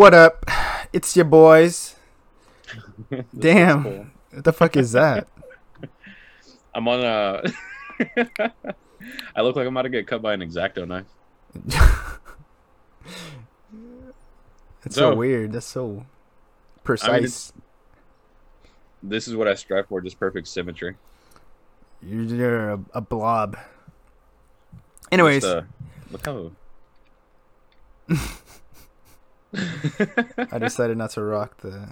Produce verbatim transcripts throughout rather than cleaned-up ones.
What up? It's your boys. Damn. Cool. What the fuck is that? I'm on a... I look like I'm about to get cut by an X-Acto knife. That's so, so weird. That's so precise. I mean, this is what I strive for, just perfect symmetry. You're a, a blob. Anyways. Just, uh, look how... I decided not to rock the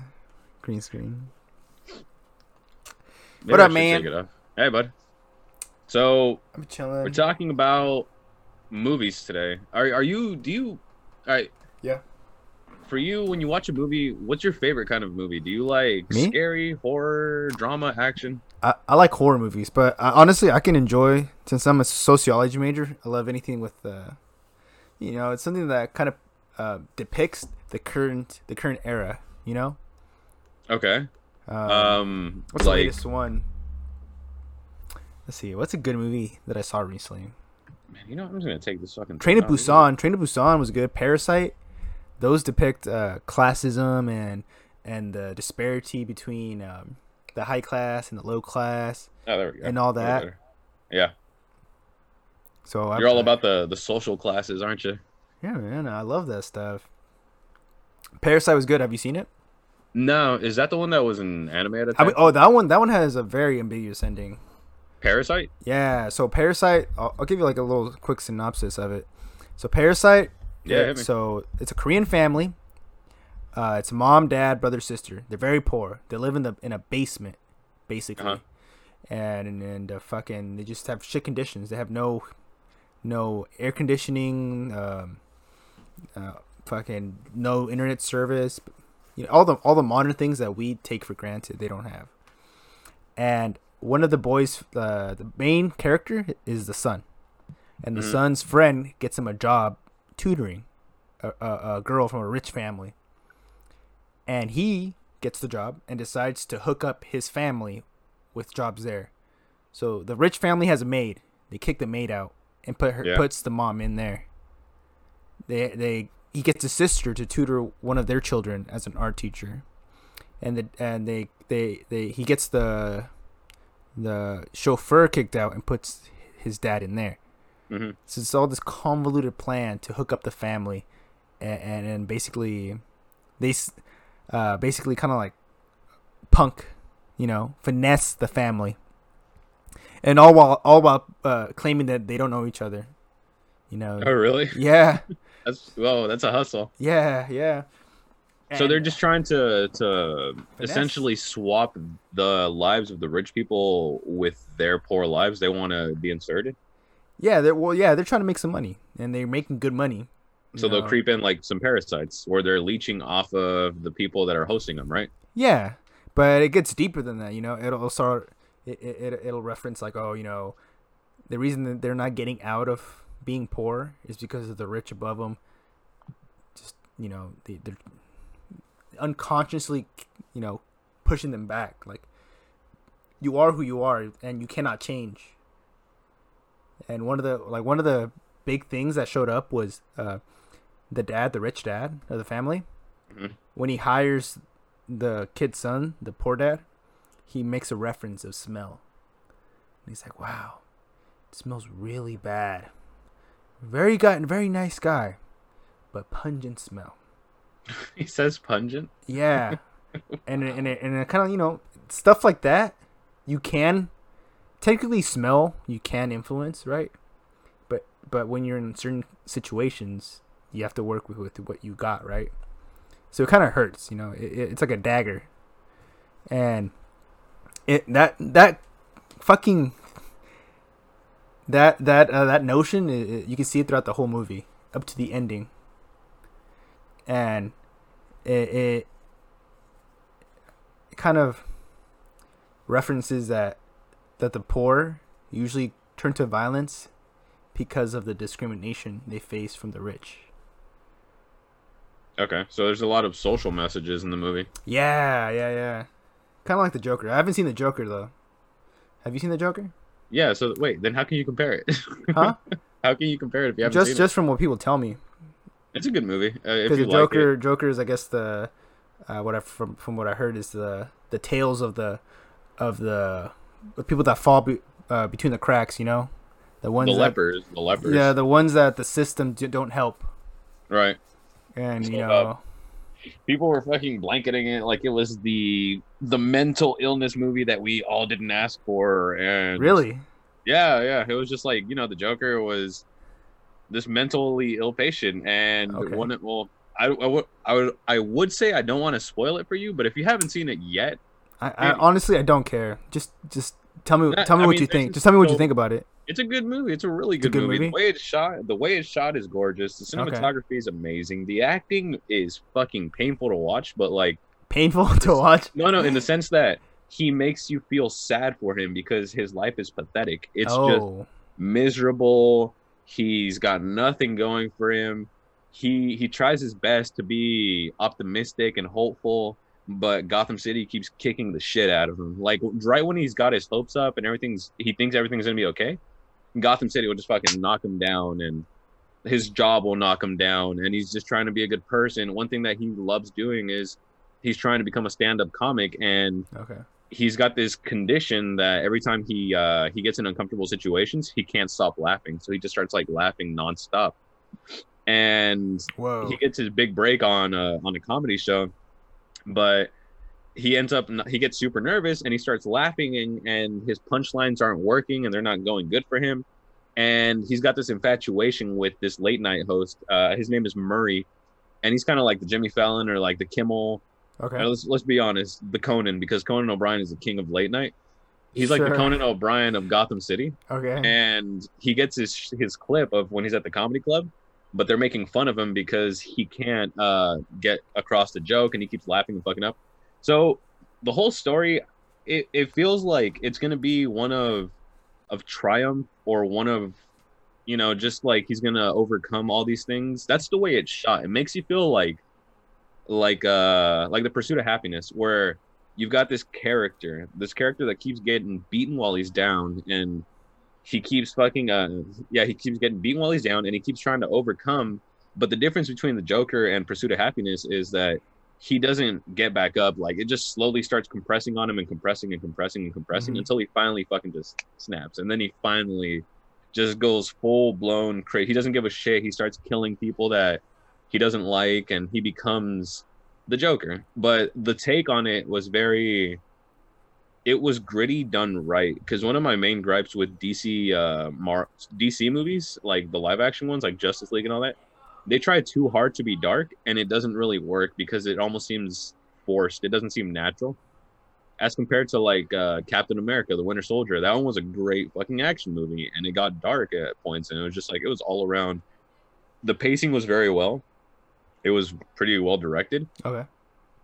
green screen. Maybe what I up, man? Hey, bud. So I'm chilling. We're talking about movies today. Are are you? Do you? All right. Yeah. For you, when you watch a movie, what's your favorite kind of movie? Do you like Me? scary, horror, drama, action? I, I like horror movies, but I, honestly, I can enjoy, since I'm a sociology major, I love anything with, uh, you know, it's something that kind of uh, depicts the current the current era, you know? Okay. Um, um what's like... the latest one? Let's see. What's a good movie that I saw recently? Man, you know, I'm just going to take this fucking... Train to Busan. Train to Busan was good. Parasite. Those depict uh, classism and and the disparity between um, the high class and the low class. Oh, there we go. And all that. Yeah. So You're I'm, all about the, the social classes, aren't you? Yeah, man. I love that stuff. Parasite was good. Have you seen it? No. Is that the one that was an anime at the time? I mean, oh, that one, that one has a very ambiguous ending. Parasite? Yeah. So Parasite, I'll, I'll give you like a little quick synopsis of it. So Parasite... Yeah. So it's a Korean family. Uh, it's mom, dad, brother, sister. They're very poor. They live in the in a basement, basically, uh-huh. and and, and uh, fucking they just have shit conditions. They have no, no air conditioning, um, uh, fucking no internet service. You know, all the all the modern things that we take for granted, they don't have. And one of the boys, uh, the main character, is the son, and the mm-hmm. son's friend gets him a job tutoring a, a, a girl from a rich family, and he gets the job and decides to hook up his family with jobs there. So the rich family has a maid. They kick the maid out and put her yeah. puts the mom in there. They they he gets a sister to tutor one of their children as an art teacher, and the and they they, they he gets the the chauffeur kicked out and puts his dad in there. Mm-hmm. So it's all this convoluted plan to hook up the family, and and, and basically, they, uh, basically kind of like, punk, you know, finesse the family, and all while all while uh, claiming that they don't know each other, you know. Oh really? Yeah. That's whoa. That's a hustle. Yeah, yeah. And so they're just trying to to finesse. essentially swap the lives of the rich people with their poor lives. They want to be inserted. Yeah, they're well. Yeah, they're trying to make some money, and they're making good money. So know? they'll creep in like some parasites, or they're leeching off of the people that are hosting them, right? Yeah, but it gets deeper than that. You know, it'll start. It it it'll reference like, oh, you know, the reason that they're not getting out of being poor is because of the rich above them. Just you know, they, they're unconsciously, you know, pushing them back. Like, you are who you are, and you cannot change. And one of the like one of the big things that showed up was uh, the dad, the rich dad of the family. Mm-hmm. When he hires the kid's son, the poor dad, he makes a reference of smell. And he's like, "Wow, it smells really bad. Very good, very nice guy, but pungent smell." He says pungent. Yeah, and and and, and kind of you know stuff like that. You can. Technically, smell you can influence, right? But but when you're in certain situations, you have to work with, with what you got, right? So it kind of hurts, you know. It, it, it's like a dagger, and it that that fucking that that uh, that notion it, it, you can see it throughout the whole movie up to the ending, and it it, it kind of references that. that the poor usually turn to violence because of the discrimination they face from the rich. Okay, so there's a lot of social messages in the movie. Yeah, yeah, yeah. Kind of like the Joker. I haven't seen the Joker, though. Have you seen the Joker? Yeah, so wait, then how can you compare it? Huh? How can you compare it if you haven't just, seen just it? Just from what people tell me. It's a good movie. Because uh, the Joker, like Joker is, I guess, the uh, what I from from what I heard is the the tales of the of the, the people that fall be, uh, between the cracks. You know, the ones the that, lepers, the lepers. Yeah, the ones that the system do, don't help. Right. And so, you know, uh, people were fucking blanketing it like it was the the mental illness movie that we all didn't ask for. And really? Yeah, yeah. It was just like, you know, the Joker was this mentally ill patient, and okay. one well, I, I would I would I would say I don't want to spoil it for you, but if you haven't seen it yet, I, I honestly I don't care. Just just tell me that, tell me I what mean, you think. Just tell me what so, you think about it. It's a good movie. It's a really good, a good movie. movie. The way it's shot, the way it's shot is gorgeous. The cinematography okay. is amazing. The acting is fucking painful to watch, but like painful to watch. No, no, in the sense that he makes you feel sad for him because his life is pathetic. It's oh. just miserable. He's got nothing going for him. He he tries his best to be optimistic and hopeful, but Gotham City keeps kicking the shit out of him. Like right when he's got his hopes up and everything's, he thinks everything's gonna be okay, Gotham City will just fucking knock him down, and his job will knock him down, and he's just trying to be a good person. One thing that he loves doing is he's trying to become a stand-up comic, and okay. he's got this condition that every time he uh, he gets in uncomfortable situations, he can't stop laughing. So he just starts like laughing nonstop, and Whoa. he gets his big break on uh, on a comedy show. But he ends up he gets super nervous and he starts laughing, and, and his punchlines aren't working and they're not going good for him. And he's got this infatuation with this late night host. Uh, his name is Murray, and he's kind of like the Jimmy Fallon or like the Kimmel. Okay. Now, let's let's be honest, the Conan, because Conan O'Brien is the king of late night. He's sure. like the Conan O'Brien of Gotham City. Okay. And he gets his his clip of when he's at the comedy club, but they're making fun of him because he can't uh, get across the joke, and he keeps laughing and fucking up. So the whole story, it, it feels like it's gonna be one of of triumph, or one of, you know, just like he's gonna overcome all these things. That's the way it's shot. It makes you feel like. like uh like The Pursuit of Happiness, where you've got this character this character that keeps getting beaten while he's down, and he keeps fucking uh yeah he keeps getting beaten while he's down, and he keeps trying to overcome. But the difference between the Joker and Pursuit of Happiness is that he doesn't get back up. Like, it just slowly starts compressing on him and compressing and compressing and compressing mm-hmm. until he finally fucking just snaps, and then he finally just goes full blown crazy. He doesn't give a shit. He starts killing people that he doesn't like, and he becomes the Joker. But the take on it was very, it was gritty done right. Because one of my main gripes with D C uh, Mar- D C movies, like the live action ones, like Justice League and all that, they try too hard to be dark, and it doesn't really work because it almost seems forced. It doesn't seem natural. As compared to like uh, Captain America, the Winter Soldier, that one was a great fucking action movie, and it got dark at points, and it was just like, it was all around. The pacing was very well. It was pretty well directed. Okay.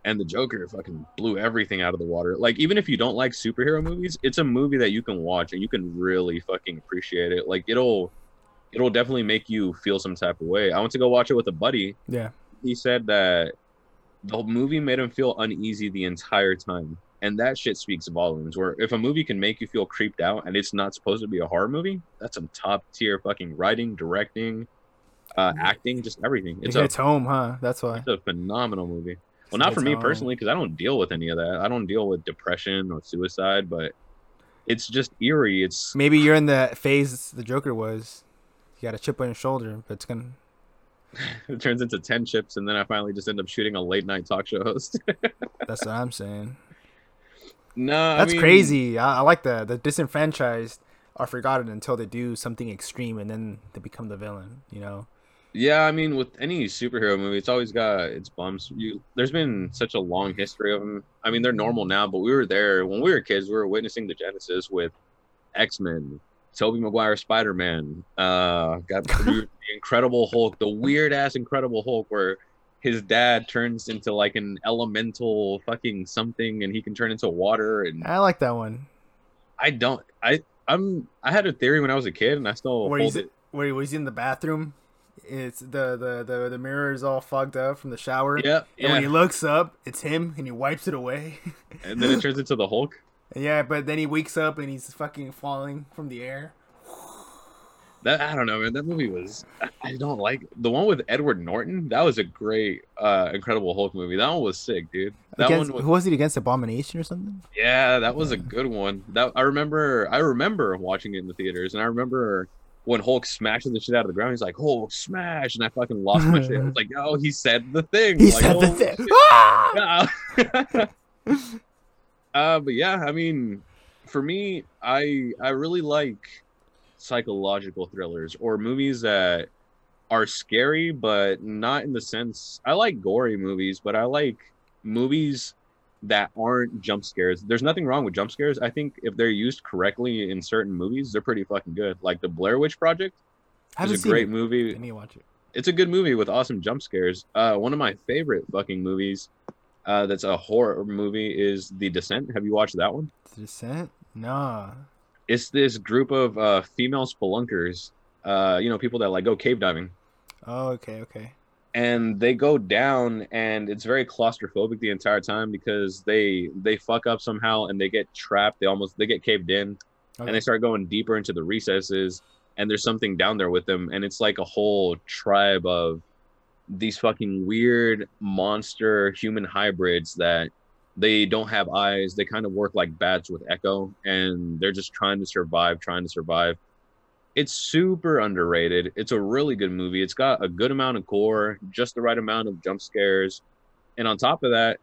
And the Joker fucking blew everything out of the water. Like, even if you don't like superhero movies, it's a movie that you can watch and you can really fucking appreciate it. Like, it'll it'll definitely make you feel some type of way. I went to go watch it with a buddy. Yeah. He said that the movie made him feel uneasy the entire time. And that shit speaks volumes. Where if a movie can make you feel creeped out and it's not supposed to be a horror movie, that's some top tier fucking writing, directing, Uh, acting, just everything. It's, a, it's home, huh? That's why. It's a phenomenal movie. Well, not for me home. personally, because I don't deal with any of that. I don't deal with depression or suicide, but it's just eerie. It's maybe you're in that phase the Joker was. You got a chip on your shoulder, but it's gonna. It turns into ten chips, and then I finally just end up shooting a late night talk show host. That's what I'm saying. No, that's I mean... crazy. I, I like that. The disenfranchised are forgotten until they do something extreme, and then they become the villain. You know. Yeah, I mean, with any superhero movie, it's always got its bumps. You, there's been such a long history of them. I mean, they're normal now, but we were there when we were kids. We were witnessing the genesis with X-Men, Tobey Maguire, Spider-Man, uh, got the Incredible Hulk, the weird-ass Incredible Hulk, where his dad turns into like an elemental fucking something, and he can turn into water. And I like that one. I don't. I I'm. I had a theory when I was a kid, and I still where hold it. Where he was in the bathroom. It's the, the the the mirror is all fogged up from the shower. Yeah, and yeah. when he looks up, it's him, and he wipes it away. And then it turns into the Hulk. Yeah, but then he wakes up and he's fucking falling from the air. That I don't know, man. That movie was I don't like it. The one with Edward Norton. That was a great, uh, Incredible Hulk movie. That one was sick, dude. That against, one was, who was it against? Abomination or something? Yeah, that was yeah. a good one. That I remember. I remember watching it in the theaters, and I remember when Hulk smashes the shit out of the ground. He's like, "Hulk smash!" And I fucking lost my shit. I was like, "Oh, he said the thing." He like, said oh, the thing. Ah! uh, but yeah, I mean, for me, I I really like psychological thrillers or movies that are scary, but not in the sense I like gory movies, but I like movies that aren't jump scares. There's nothing wrong with jump scares. I think if they're used correctly in certain movies, they're pretty fucking good. Like the Blair Witch Project is a great it. movie. Let me watch it. It's a good movie with awesome jump scares. Uh, one of my favorite fucking movies uh, that's a horror movie is The Descent. Have you watched that one? The Descent? Nah. It's this group of uh, female spelunkers, uh, you know, people that like go cave diving. Oh, okay, okay. And they go down, and it's very claustrophobic the entire time because they they fuck up somehow and they get trapped. They almost they get caved in, okay. And they start going deeper into the recesses. And there's something down there with them, and it's like a whole tribe of these fucking weird monster human hybrids that. They don't have eyes. They kind of work like bats with echo, and they're just trying to survive, trying to survive. It's super underrated. It's a really good movie. It's got a good amount of gore, just the right amount of jump scares. And on top of that,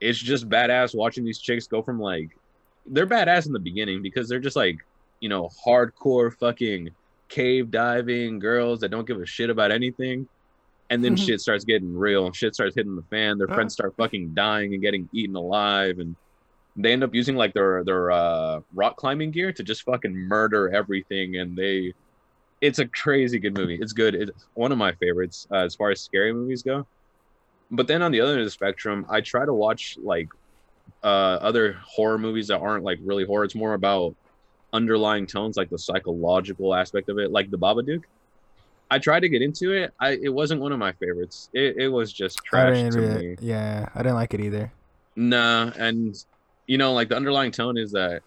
it's just badass watching these chicks go from like, they're badass in the beginning because they're just like, you know, hardcore fucking cave diving girls that don't give a shit about anything. And then mm-hmm. shit starts getting real. Shit starts hitting the fan. Their oh. friends start fucking dying and getting eaten alive, and they end up using like their their uh, rock climbing gear to just fucking murder everything. And they, it's a crazy good movie. It's good. It's one of my favorites uh, as far as scary movies go. But then on the other end of the spectrum, I try to watch like uh, other horror movies that aren't like really horror. It's more about underlying tones, like the psychological aspect of it, like The Babadook. I tried to get into it. I it wasn't one of my favorites. It it was just trash to really, me. Yeah, I didn't like it either. Nah, and you know, like the underlying tone is that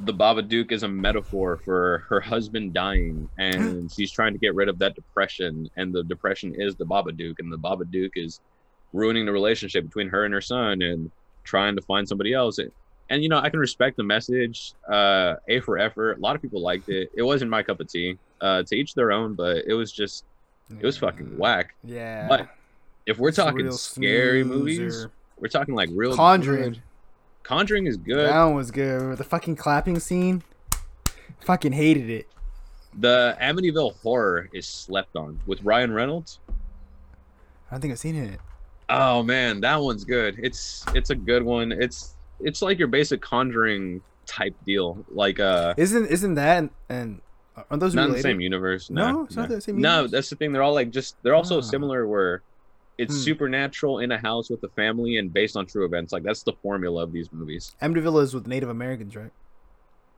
the Babadook is a metaphor for her husband dying, and she's trying to get rid of that depression, and the depression is the Babadook, and the Babadook is ruining the relationship between her and her son, and trying to find somebody else. It, and you know, I can respect the message. Uh, A for effort. A lot of people liked it. It wasn't my cup of tea. Uh, to each their own, but it was just, it was fucking whack. Yeah. But if we're it's talking scary snoozer. movies, we're talking like real. Conjuring. Good. Conjuring is good. That one was good. The fucking clapping scene. Fucking hated it. The Amityville Horror is slept on with Ryan Reynolds. I don't think I've seen it. Oh man, that one's good. It's it's a good one. It's it's like your basic Conjuring type deal. Like uh, isn't isn't that and. and Aren't those not related? In the same universe? Nah, no, it's nah. not the same universe. No, that's the thing. They're all like just, they're all so ah. similar where it's hmm. supernatural in a house with a family and based on true events. Like, that's the formula of these movies. Amityville is with Native Americans, right?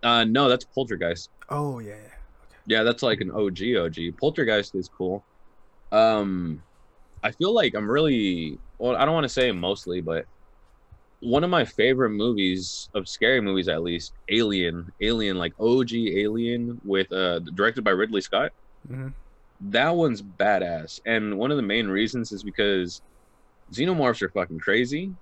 Uh, no, that's Poltergeist. Oh, yeah. Yeah, okay. Yeah, that's like an O G O G. Poltergeist is cool. Um, I feel like I'm really, well, I don't want to say mostly, but one of my favorite movies of scary movies, at least, Alien, Alien, like O G Alien, with uh, directed by Ridley Scott. Mm-hmm. That one's badass, and one of the main reasons is because Xenomorphs are fucking crazy.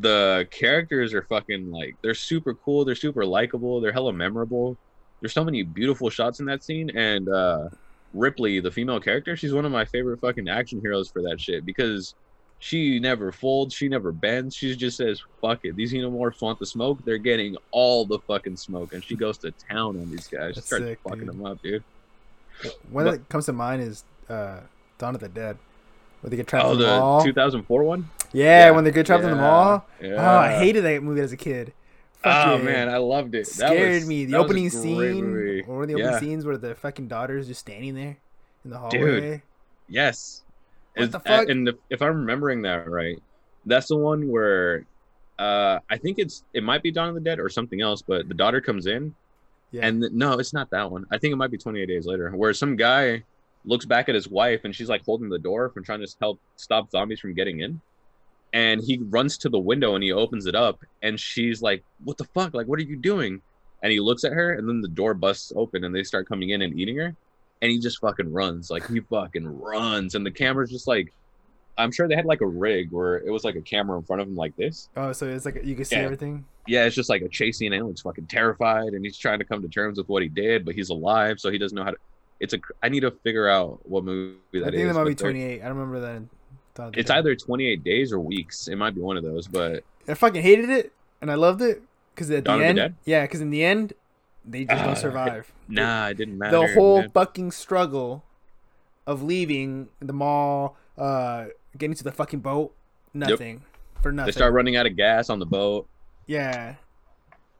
The characters are fucking like they're super cool, they're super likable, they're hella memorable. There's so many beautiful shots in that scene, and uh, Ripley, the female character, she's one of my favorite fucking action heroes for that shit because. She never folds. She never bends. She just says, fuck it. These Xenomorphs want the smoke. They're getting all the fucking smoke. And she goes to town on these guys. She That's starts sick, fucking dude. them up, dude. One but, that comes to mind is uh, Dawn of the Dead. Where they get trapped oh, in the, the mall. Oh, the two thousand four one? Yeah, yeah, when they get trapped yeah, in the mall. Yeah. Oh, I hated that movie as a kid. Fuck oh, it. man, I loved it. It scared that was, me. The that opening was a great scene. Movie. Or one of the yeah. opening scenes where the fucking daughter is just standing there in the hallway. Dude, yes. What the fuck? And if, if I'm remembering that right, that's the one where uh, I think it's it might be Dawn of the Dead or something else, but the daughter comes in, yeah. and the, no, it's not that one. I think it might be twenty-eight Days Later, where some guy looks back at his wife and she's like holding the door from trying to help stop zombies from getting in, and he runs to the window and he opens it up and she's like, "What the fuck? Like, what are you doing?" And he looks at her and then the door busts open and they start coming in and eating her. and he just fucking runs. Like, he fucking runs. And the camera's just like, I'm sure they had like a rig where it was like a camera in front of him like this. Oh, so it's like you can see yeah. everything? Yeah, it's just like a chasing alien. He's fucking terrified, and he's trying to come to terms with what he did, but he's alive, so he doesn't know how to. It's a. I need to figure out what movie that is. I think it might be twenty-eight. I don't remember that. Thought it's either twenty-eight days or weeks. It might be one of those, but I fucking hated it, and I loved it because at Dawn the end, the yeah, because in the end, they just uh, don't survive. Nah, it didn't matter. The whole man. fucking struggle of leaving the mall, uh, getting to the fucking boat, nothing yep. for nothing. They start running out of gas on the boat. Yeah,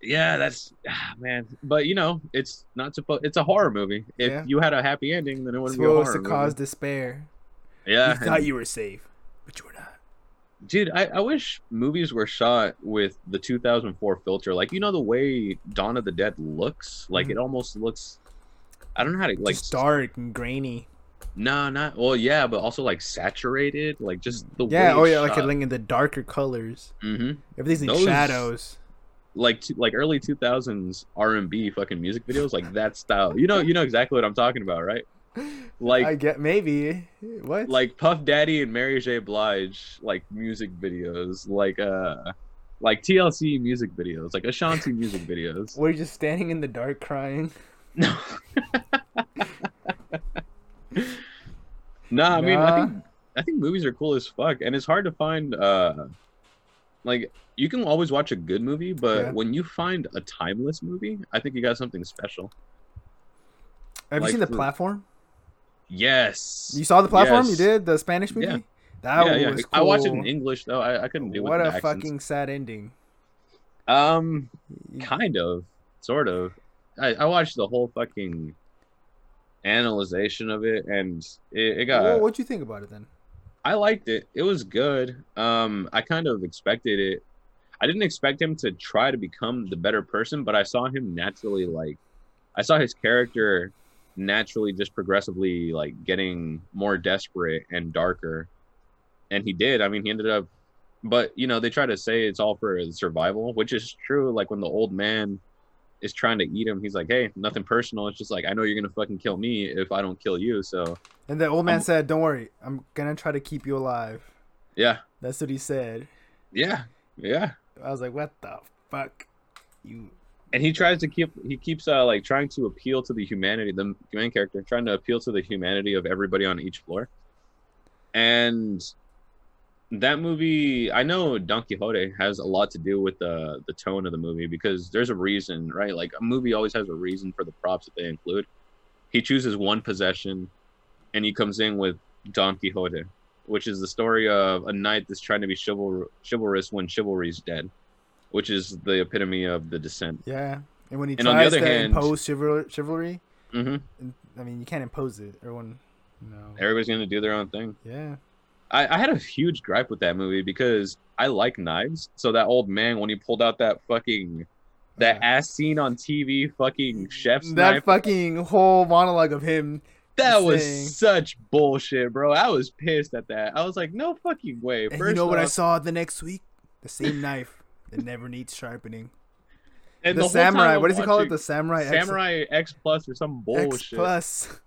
yeah, that's ah, man. But you know, it's not supposed. It's a horror movie. If yeah. you had a happy ending, then it wouldn't it's be a horror movie. Supposed to cause despair. Yeah, you thought you were safe, but you were not. Dude, I, I wish movies were shot with the two thousand four filter. Like, you know the way Dawn of the Dead looks? Like, mm-hmm. it almost looks... I don't know how to... like just dark and grainy. No, not... Well, yeah, but also, like, saturated. Like, just the yeah, way oh, yeah, shot. Like, like, in the darker colors. Mm-hmm. Everything's in Those, shadows. Like, t- like early two thousands R and B fucking music videos. Like, that style. You know, you know exactly what I'm talking about, right? Like I get maybe what like Puff Daddy and Mary J. Blige like music videos, like uh like T L C music videos, like Ashanti music videos. We're just standing in the dark crying. No. nah, I nah. mean I think I think movies are cool as fuck, and it's hard to find uh like you can always watch a good movie, but yeah. when you find a timeless movie, I think you got something special. Have like, you seen The Platform? Yes. You saw The Platform? Yes. You did? The Spanish movie? Yeah. That yeah, was yeah. cool. I watched it in English, though. I, I couldn't do it. What a accents. Fucking sad ending. Um, kind of. Sort of. I, I watched the whole fucking analyzation of it, and it, it got... Well, what'd you think about it, then? I liked it. It was good. Um, I kind of expected it. I didn't expect him to try to become the better person, but I saw him naturally, like... I saw his character... naturally just progressively like getting more desperate and darker, and he did. I mean, he ended up, but you know, they try to say it's all for survival, which is true. Like when the old man is trying to eat him, he's like, hey, nothing personal, it's just like, I know you're gonna fucking kill me if I don't kill you. So and the old man I'm, said don't worry, I'm gonna try to keep you alive. Yeah, that's what he said. Yeah, yeah. I was like, what the fuck you. And he tries to keep, he keeps uh, like trying to appeal to the humanity, the main character, trying to appeal to the humanity of everybody on each floor. And that movie, I know Don Quixote has a lot to do with the, the tone of the movie, because there's a reason, right? Like a movie always has a reason for the props that they include. He chooses one possession and he comes in with Don Quixote, which is the story of a knight that's trying to be chival- chivalrous when chivalry's dead. Which is the epitome of The Descent. Yeah, and when he and tries to hand, impose chival- chivalry, mm-hmm. I mean, you can't impose it. Everyone, no. Everybody's gonna do their own thing. Yeah, I, I had a huge gripe with that movie because I like knives. So that old man, when he pulled out that fucking, that yeah. ass scene on T V, fucking chef's that knife. Fucking whole monologue of him. That saying, was such bullshit, bro. I was pissed at that. I was like, no fucking way. First and you know off, what I saw the next week? The same knife. It never needs sharpening. And the, the samurai. What does he call it? The samurai. Samurai X, X plus or some bullshit. X plus.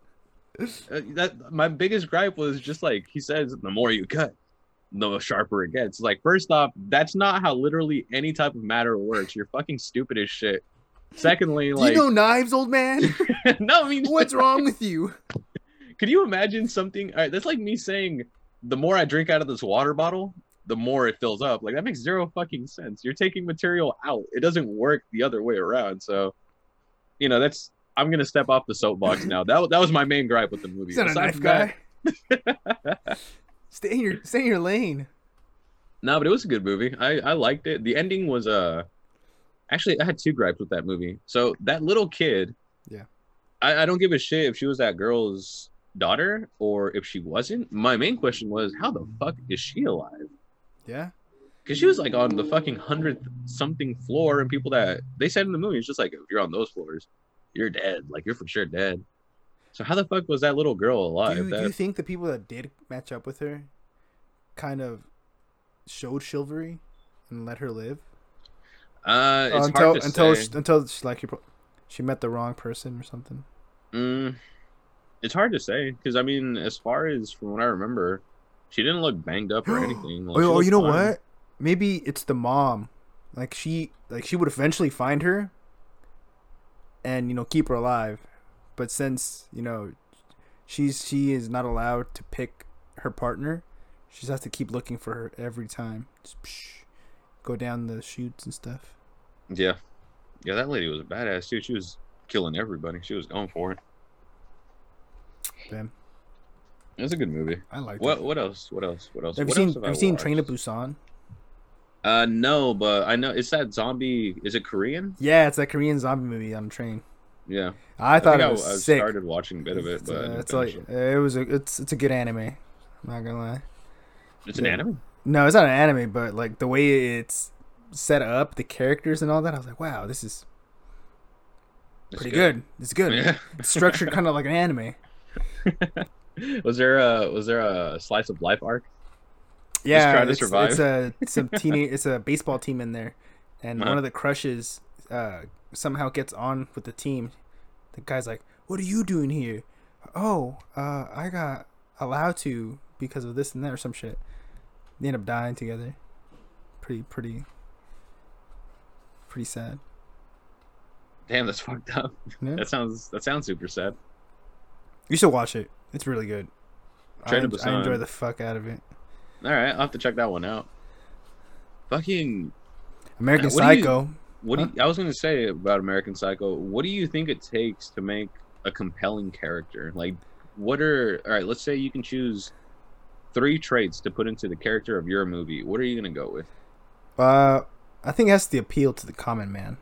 That my biggest gripe was just like he says, the more you cut, the sharper it gets. Like first off, that's not how literally any type of matter works. You're fucking stupid as shit. Secondly, like do you know knives, old man. No, I mean what's wrong with you? Could you imagine something? All right, that's like me saying, the more I drink out of this water bottle, the more it fills up. Like that makes zero fucking sense. You're taking material out. It doesn't work the other way around. So, you know, that's, I'm going to step off the soapbox now. That that was my main gripe with the movie. He's not a knife guy. stay in your, stay in your lane. No, but it was a good movie. I, I liked it. The ending was, uh, actually I had two gripes with that movie. So that little kid, yeah, I, I don't give a shit if she was that girl's daughter or if she wasn't. My main question was, how the fuck is she alive? Yeah, because she was like on the fucking hundredth something floor, and people that they said in the movie, it's just like, if you're on those floors, you're dead. Like you're for sure dead. So how the fuck was that little girl alive? Do you, that... do you think the people that did match up with her kind of showed chivalry and let her live? Uh, it's uh, until hard to until say. She, until she, like she met the wrong person or something. Mm. It's hard to say, because I mean, as far as from what I remember, she didn't look banged up or anything. Like, oh, you know fine. What? Maybe it's the mom. Like she, like she would eventually find her, and you know, keep her alive. But since you know, she's she is not allowed to pick her partner. She just has to keep looking for her every time. Just psh, go down the chutes and stuff. Yeah, yeah, that lady was a badass too. She was killing everybody. She was going for it. Damn. It was a good movie. I liked what, it. What else? What else? What else? Have what you else seen? Have, have you seen Train to Busan? Uh, no, but I know it's that zombie. Is it Korean? Yeah, it's that Korean zombie movie on a train. Yeah, I thought I it was I, sick. I started watching a bit of it, it's, but uh, it's like it. it was a it's it's a good anime. I'm not gonna lie. It's yeah. an anime? No, it's not an anime, but like the way it's set up, the characters and all that, I was like, wow, this is pretty it's good. good. It's good. Yeah. It's structured kind of like an anime. Was there a was there a slice of life arc? Yeah, Just trying to it's, survive. It's a it's a teenage it's a baseball team in there, and uh-huh. one of the crushes uh, somehow gets on with the team. The guy's like, "What are you doing here?" Oh, uh, I got allowed to because of this and that or some shit. They end up dying together. Pretty pretty pretty sad. Damn, that's fucked up. Yeah. That sounds that sounds super sad. You should watch it. It's really good. I, en- I enjoy the fuck out of it. All right, I'll have to check that one out. Fucking American what Psycho. Do you, what huh? do you, I was gonna say about American Psycho? What do you think it takes to make a compelling character? Like, what are all right? Let's say you can choose three traits to put into the character of your movie. What are you gonna go with? Uh, I think that's the appeal to the common man.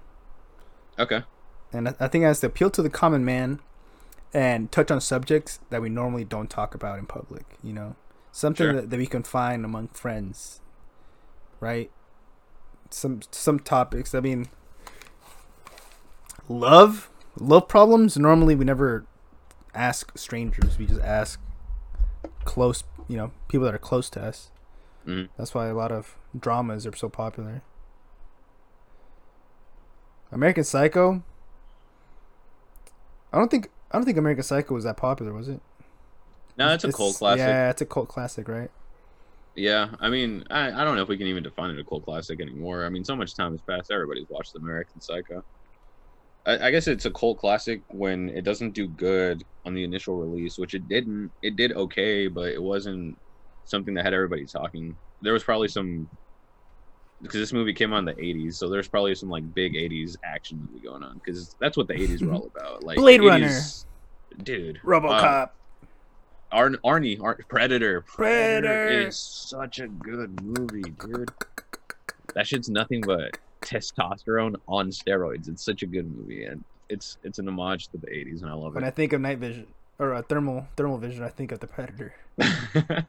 Okay. And I think that's the appeal to the common man. And touch on subjects that we normally don't talk about in public, you know? Something sure. that, that we can find among friends, right? Some some topics. I mean, love, love problems, normally we never ask strangers. We just ask close, you know, people that are close to us. Mm-hmm. That's why a lot of dramas are so popular. American Psycho, I don't think... I don't think American Psycho was that popular, was it? No, it's a it's, cult classic. Yeah, it's a cult classic, right? Yeah, I mean, I, I don't know if we can even define it a cult classic anymore. I mean, so much time has passed. Everybody's watched American Psycho. I, I guess it's a cult classic when it doesn't do good on the initial release, which it didn't. It did okay, but it wasn't something that had everybody talking. There was probably some... Because this movie came out in the eighties, so there's probably some like big eighties action movie going on. Because that's what the eighties were all about. Like Blade Runner, dude, RoboCop, uh, Arn- Arnie, Ar- Predator. Predator, Predator is such a good movie, dude. That shit's nothing but testosterone on steroids. It's such a good movie, and it's it's an homage to the eighties, and I love it. When I think of night vision or uh, thermal thermal vision, I think of the Predator. When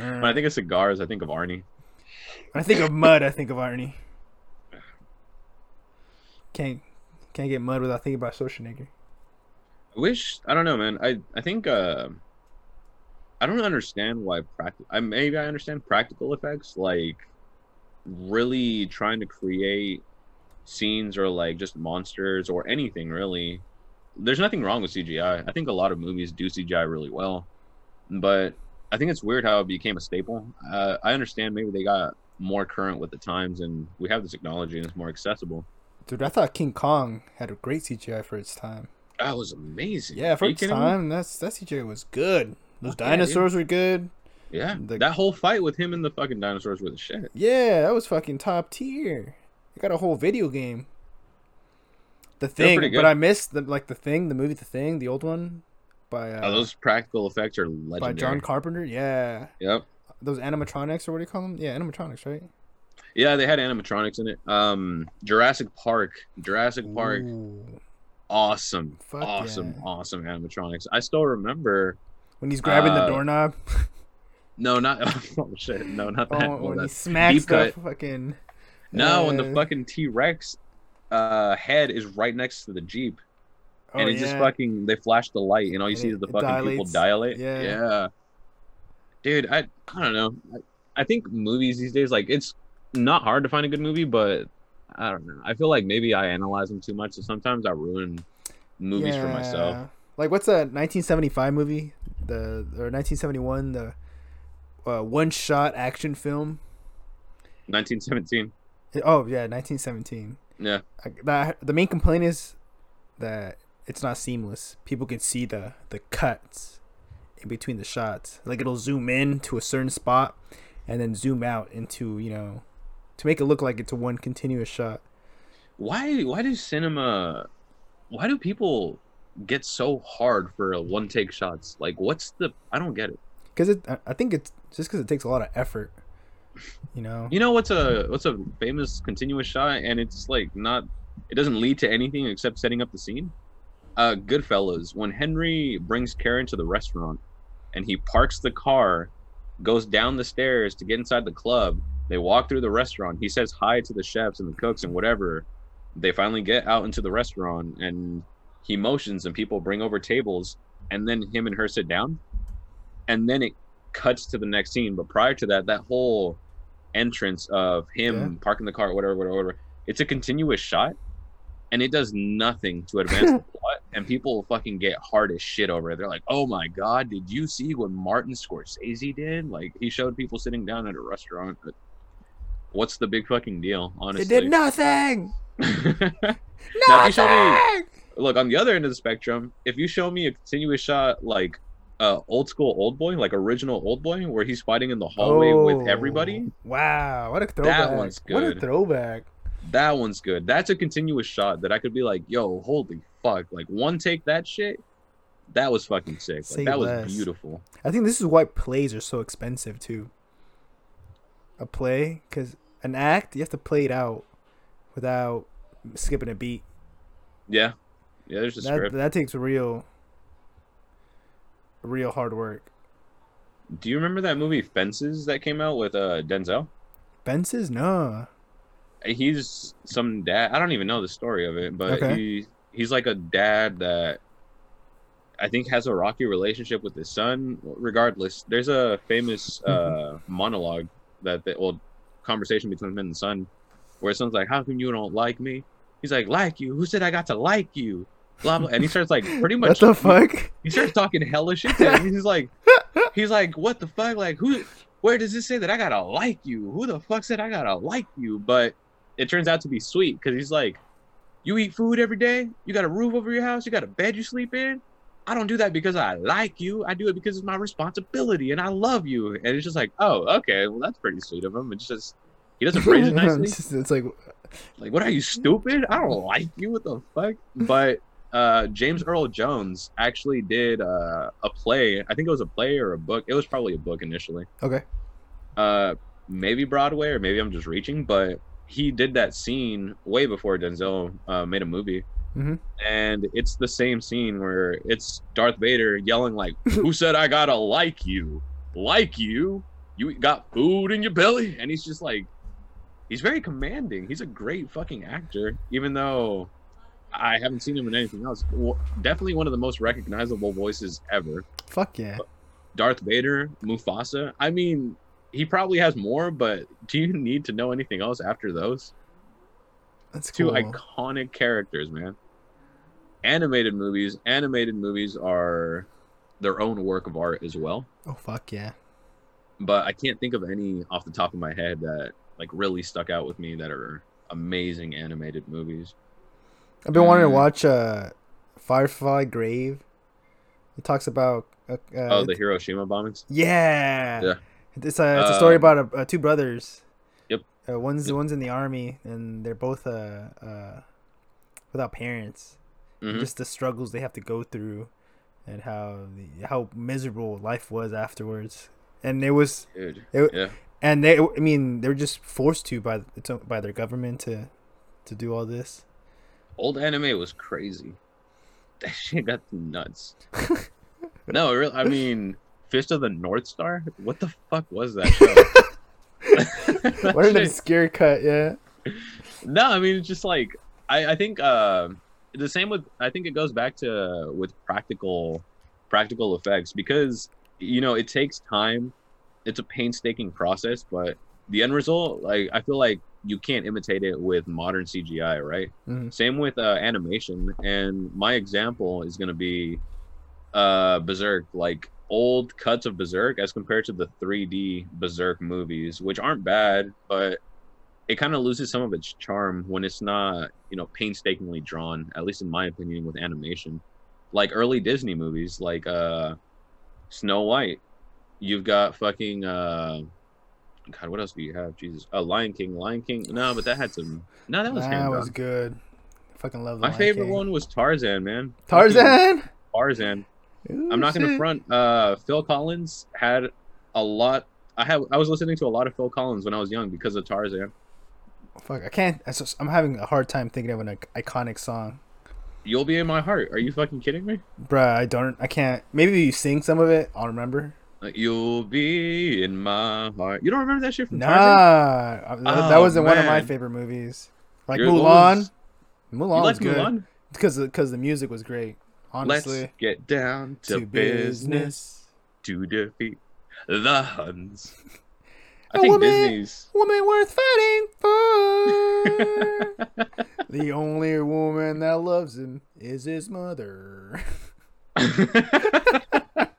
I think of cigars, I think of Arnie. When I think of mud, I think of Arnie. Can't can't get mud without thinking about Schwarzenegger. I wish I don't know, man. I I think uh, I don't understand why practical. I maybe I understand practical effects, like really trying to create scenes or like just monsters or anything really. There's nothing wrong with C G I. I think a lot of movies do C G I really well, but. I think it's weird how it became a staple. Uh, I understand maybe they got more current with the times, and we have the technology, and it's more accessible. Dude, I thought King Kong had a great C G I for its time. That was amazing. Yeah, for its time, that's, that C G I was good. Those okay, dinosaurs yeah. were good. Yeah, the, that whole fight with him and the fucking dinosaurs were the shit. Yeah, that was fucking top tier. They got a whole video game. The Thing, but I missed the, like the Thing, the movie The Thing, the old one. By, uh, oh, those practical effects are legendary. By John Carpenter, yeah. Yep. Those animatronics, or what do you call them? Yeah, animatronics, right? Yeah, they had animatronics in it. Um, Jurassic Park, Jurassic Park, Ooh. awesome, Fuck awesome, yeah. awesome animatronics. I still remember when he's grabbing uh, the doorknob. No, not oh shit, no, not that. Oh, when that. he smacks the fucking. No, uh, when the fucking T-Rex uh, head is right next to the Jeep. Oh, and it yeah. just fucking, they flash the light, and all you and see it, is the fucking dilates. people dilate. Yeah. yeah. Dude, I I don't know. I, I think movies these days, like, it's not hard to find a good movie, but I don't know. I feel like maybe I analyze them too much, so sometimes I ruin movies yeah. for myself. Like, what's a nineteen seventy-five movie? The or nineteen seventy-one, the uh, one-shot action film. nineteen seventeen. Oh yeah, nineteen seventeen. Yeah. I, that, the main complaint is that it's not seamless. People can see the the cuts in between the shots. Like, it'll zoom in to a certain spot and then zoom out into, you know, to make it look like it's a one continuous shot. Why why do cinema why do people get so hard for one take shots? Like, what's the I don't get it. Cuz it I think it's just cuz it takes a lot of effort. You know. You know what's a what's a famous continuous shot, and it's like not it doesn't lead to anything except setting up the scene? Uh, Goodfellas, when Henry brings Karen to the restaurant and he parks the car, goes down the stairs to get inside the club, they walk through the restaurant, he says hi to the chefs and the cooks and whatever, they finally get out into the restaurant and he motions and people bring over tables, and then him and her sit down, and then it cuts to the next scene. But prior to that, that whole entrance of him yeah. parking the car, whatever, whatever, whatever, it's a continuous shot, and it does nothing to advance the plot, and people fucking get hard as shit over it. They're like, oh my god, did you see what Martin Scorsese did? Like, he showed people sitting down at a restaurant. But what's the big fucking deal, honestly? They did nothing! Nothing! Me, look, on the other end of the spectrum, if you show me a continuous shot like Uh, old school Oldboy, like original Oldboy, where he's fighting in the hallway oh, with everybody. Wow, what a throwback! That one's good. What a throwback! That one's good. That's a continuous shot that I could be like, "Yo, holy fuck!" Like, one take that shit. That was fucking sick. Like, that less. was beautiful. I think this is why plays are so expensive too. A play, because an act, you have to play it out without skipping a beat. Yeah, yeah. There's a that, script that takes real. Real hard work. Do you remember that movie Fences that came out with uh, Denzel? Fences? No. He's some dad. I don't even know the story of it, but okay. he he's like a dad that I think has a rocky relationship with his son. Regardless, there's a famous uh, monologue that, that, well, conversation between him and the son, where his son's like, "How come you don't like me?" He's like, "Like you? Who said I got to like you?" Blah, blah, and he starts like pretty much. What the fuck? He starts talking hella shit to him. He's like, he's like, what the fuck? Like, who? Where does this say that I gotta like you? Who the fuck said I gotta like you? But it turns out to be sweet, because he's like, you eat food every day. You got a roof over your house. You got a bed you sleep in. I don't do that because I like you. I do it because it's my responsibility, and I love you. And it's just like, oh, okay, well, that's pretty sweet of him. It's just he doesn't phrase it nicely. It's, just, it's like, like, what are you, stupid? I don't like you. What the fuck? But. Uh, James Earl Jones actually did uh, a play. I think it was a play or a book. It was probably a book initially. Okay. Uh, maybe Broadway, or maybe I'm just reaching, but he did that scene way before Denzel uh, made a movie. Mm-hmm. And it's the same scene where it's Darth Vader yelling like, who said I gotta like you? Like you? You got food in your belly? And he's just like, he's very commanding. He's a great fucking actor, even though... I haven't seen him in anything else. Well, definitely one of the most recognizable voices ever. Fuck yeah. Darth Vader, Mufasa. I mean, he probably has more, but do you need to know anything else after those? That's Two cool. iconic characters, man. Animated movies. Animated movies are their own work of art as well. Oh, fuck yeah. But I can't think of any off the top of my head that like really stuck out with me that are amazing animated movies. I've been wanting to watch uh, Firefly Grave. It talks about... Uh, oh, the Hiroshima bombings? Yeah. yeah. It's, a, it's a story uh, about a, uh, two brothers. Yep. Uh, one's yep. one's in the army, and they're both uh, uh, without parents. Mm-hmm. Just the struggles they have to go through, and how how miserable life was afterwards. And it was... Dude. It, yeah. And they, I mean, they were just forced to by by their government to to do all this. Old anime was crazy. That shit got nuts. No, really, I mean, Fist of the North Star? What the fuck was that show? that what shit. An obscure cut, yeah. No, I mean, it's just like, I, I think uh, the same with, I think it goes back to uh, with practical, practical effects, because, you know, it takes time. It's a painstaking process, but the end result, like, I feel like you can't imitate it with modern C G I, right? Mm-hmm. Same with uh, animation. And my example is going to be uh, Berserk, like old cuts of Berserk as compared to the three D Berserk movies, which aren't bad, but it kind of loses some of its charm when it's not, you know, painstakingly drawn, at least in my opinion, with animation. Like early Disney movies, like uh, Snow White. You've got fucking... Uh, God, what else do you have? Jesus. Oh, Lion King. Lion King. No, but that had some... No, that was That was done. good. I fucking love the My Lion favorite King. one was Tarzan, man. Tarzan? Tarzan. Ooh, I'm not going to front. Uh, Phil Collins had a lot... I have. I was listening to a lot of Phil Collins when I was young because of Tarzan. Fuck, I can't... I'm having a hard time thinking of an iconic song. You'll Be in My Heart. Are you fucking kidding me? Bruh, I don't... I can't... Maybe you sing some of it. I'll remember. You'll Be in My Heart. You don't remember that shit from nah, Tarzan? Nah. That, oh, that wasn't man. one of my favorite movies. Like You're Mulan. Mulan was good. Mulan? Because, because the music was great. Honestly. Let's get down to, to business. business. To defeat the Huns. I think woman, Disney's... woman worth fighting for. The only woman that loves him is his mother. It's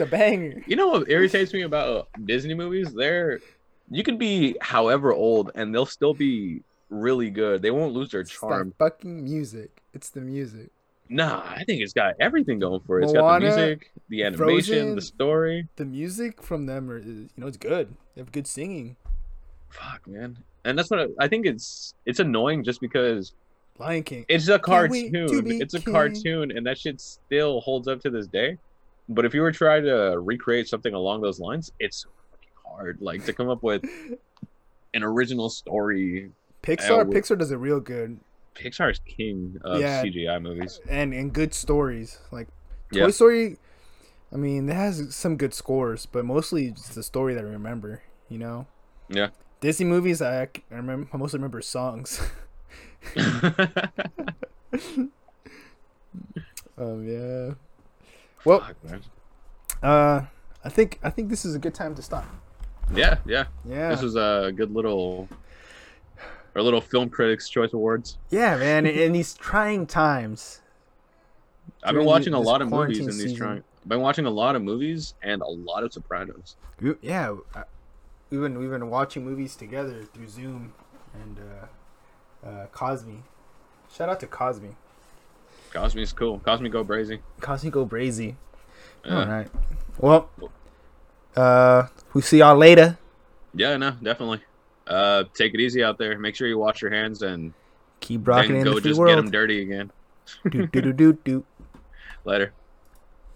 a banger. You know what irritates me about Disney movies? They're... You can be however old and they'll still be really good. They won't lose their it's charm. It's the fucking music. It's the music. Nah, I think it's got everything going for it. It's Moana, got the music, the animation, Frozen, the story. The music from them are, you know, it's good. They have good singing. Fuck, man. And that's what I, I think it's it's annoying just because Lion King. It's a cartoon. It's a king. cartoon and that shit still holds up to this day. But if you were trying to recreate something along those lines, it's fucking hard. Like to come up with an original story. Pixar uh, Pixar does it real good. Pixar is king of yeah, C G I movies and and good stories. Like Toy yeah. Story, I mean, it has some good scores, but mostly it's the story that I remember. You know. Yeah. Disney movies, I, I remember. I mostly remember songs. um. Yeah. Well. Fuck, man. Uh, I think I think this is a good time to stop. Yeah. Yeah. Yeah. This was a good little. Our little Film Critics Choice Awards. Yeah, man, in these trying times. I've been watching a lot of movies in these season. trying. I've been watching a lot of movies and a lot of Sopranos. We, yeah, I, we've been we've been watching movies together through Zoom and uh, uh, Cosme. Shout out to Cosme. Cosme's cool. Cosme go brazy. Cosme go brazy. Yeah. All right. Well, uh, we see y'all later. Yeah, no, definitely. Uh, take it easy out there. Make sure you wash your hands and keep rocking. Go, in the free just world. Get them dirty again. do, do, do, do, do. Later.